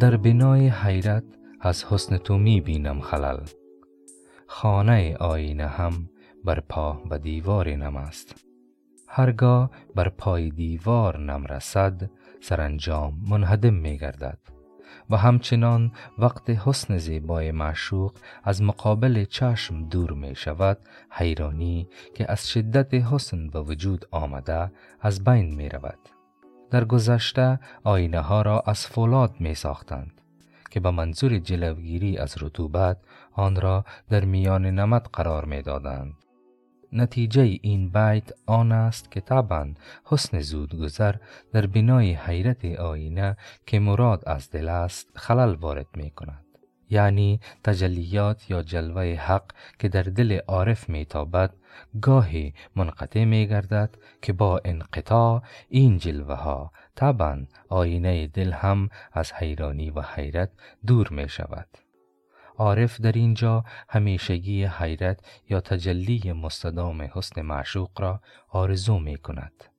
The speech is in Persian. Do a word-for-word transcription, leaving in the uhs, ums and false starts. در بنای حیرت از حسن تو می بینم خلل، خانه آینه هم بر پا به دیوار نم است. هرگاه بر پای دیوار نم رسد، سرانجام منهدم می گردد و همچنان وقت حسن زیبای معشوق از مقابل چشم دور می شود، حیرانی که از شدت حسن به وجود آمده از بین می رود. در گذشته آینه ها را از فولاد می ساختند که به منظور جلوگیری از رطوبت آن را در میان نمد قرار می دادند. نتیجه این بیت آن است که طبعاً حسن زود گذر در بنای حیرت آینه که مراد از دل است خلل وارد می کند. یعنی تجلیات یا جلوه حق که در دل عارف می تابد گاهی منقطع می گردد که با انقطاع این جلوه ها طبعاً آینه دل هم از حیرانی و حیرت دور می شود. عارف در اینجا همیشگی حیرت یا تجلی مستدام حسن معشوق را آرزو می کند.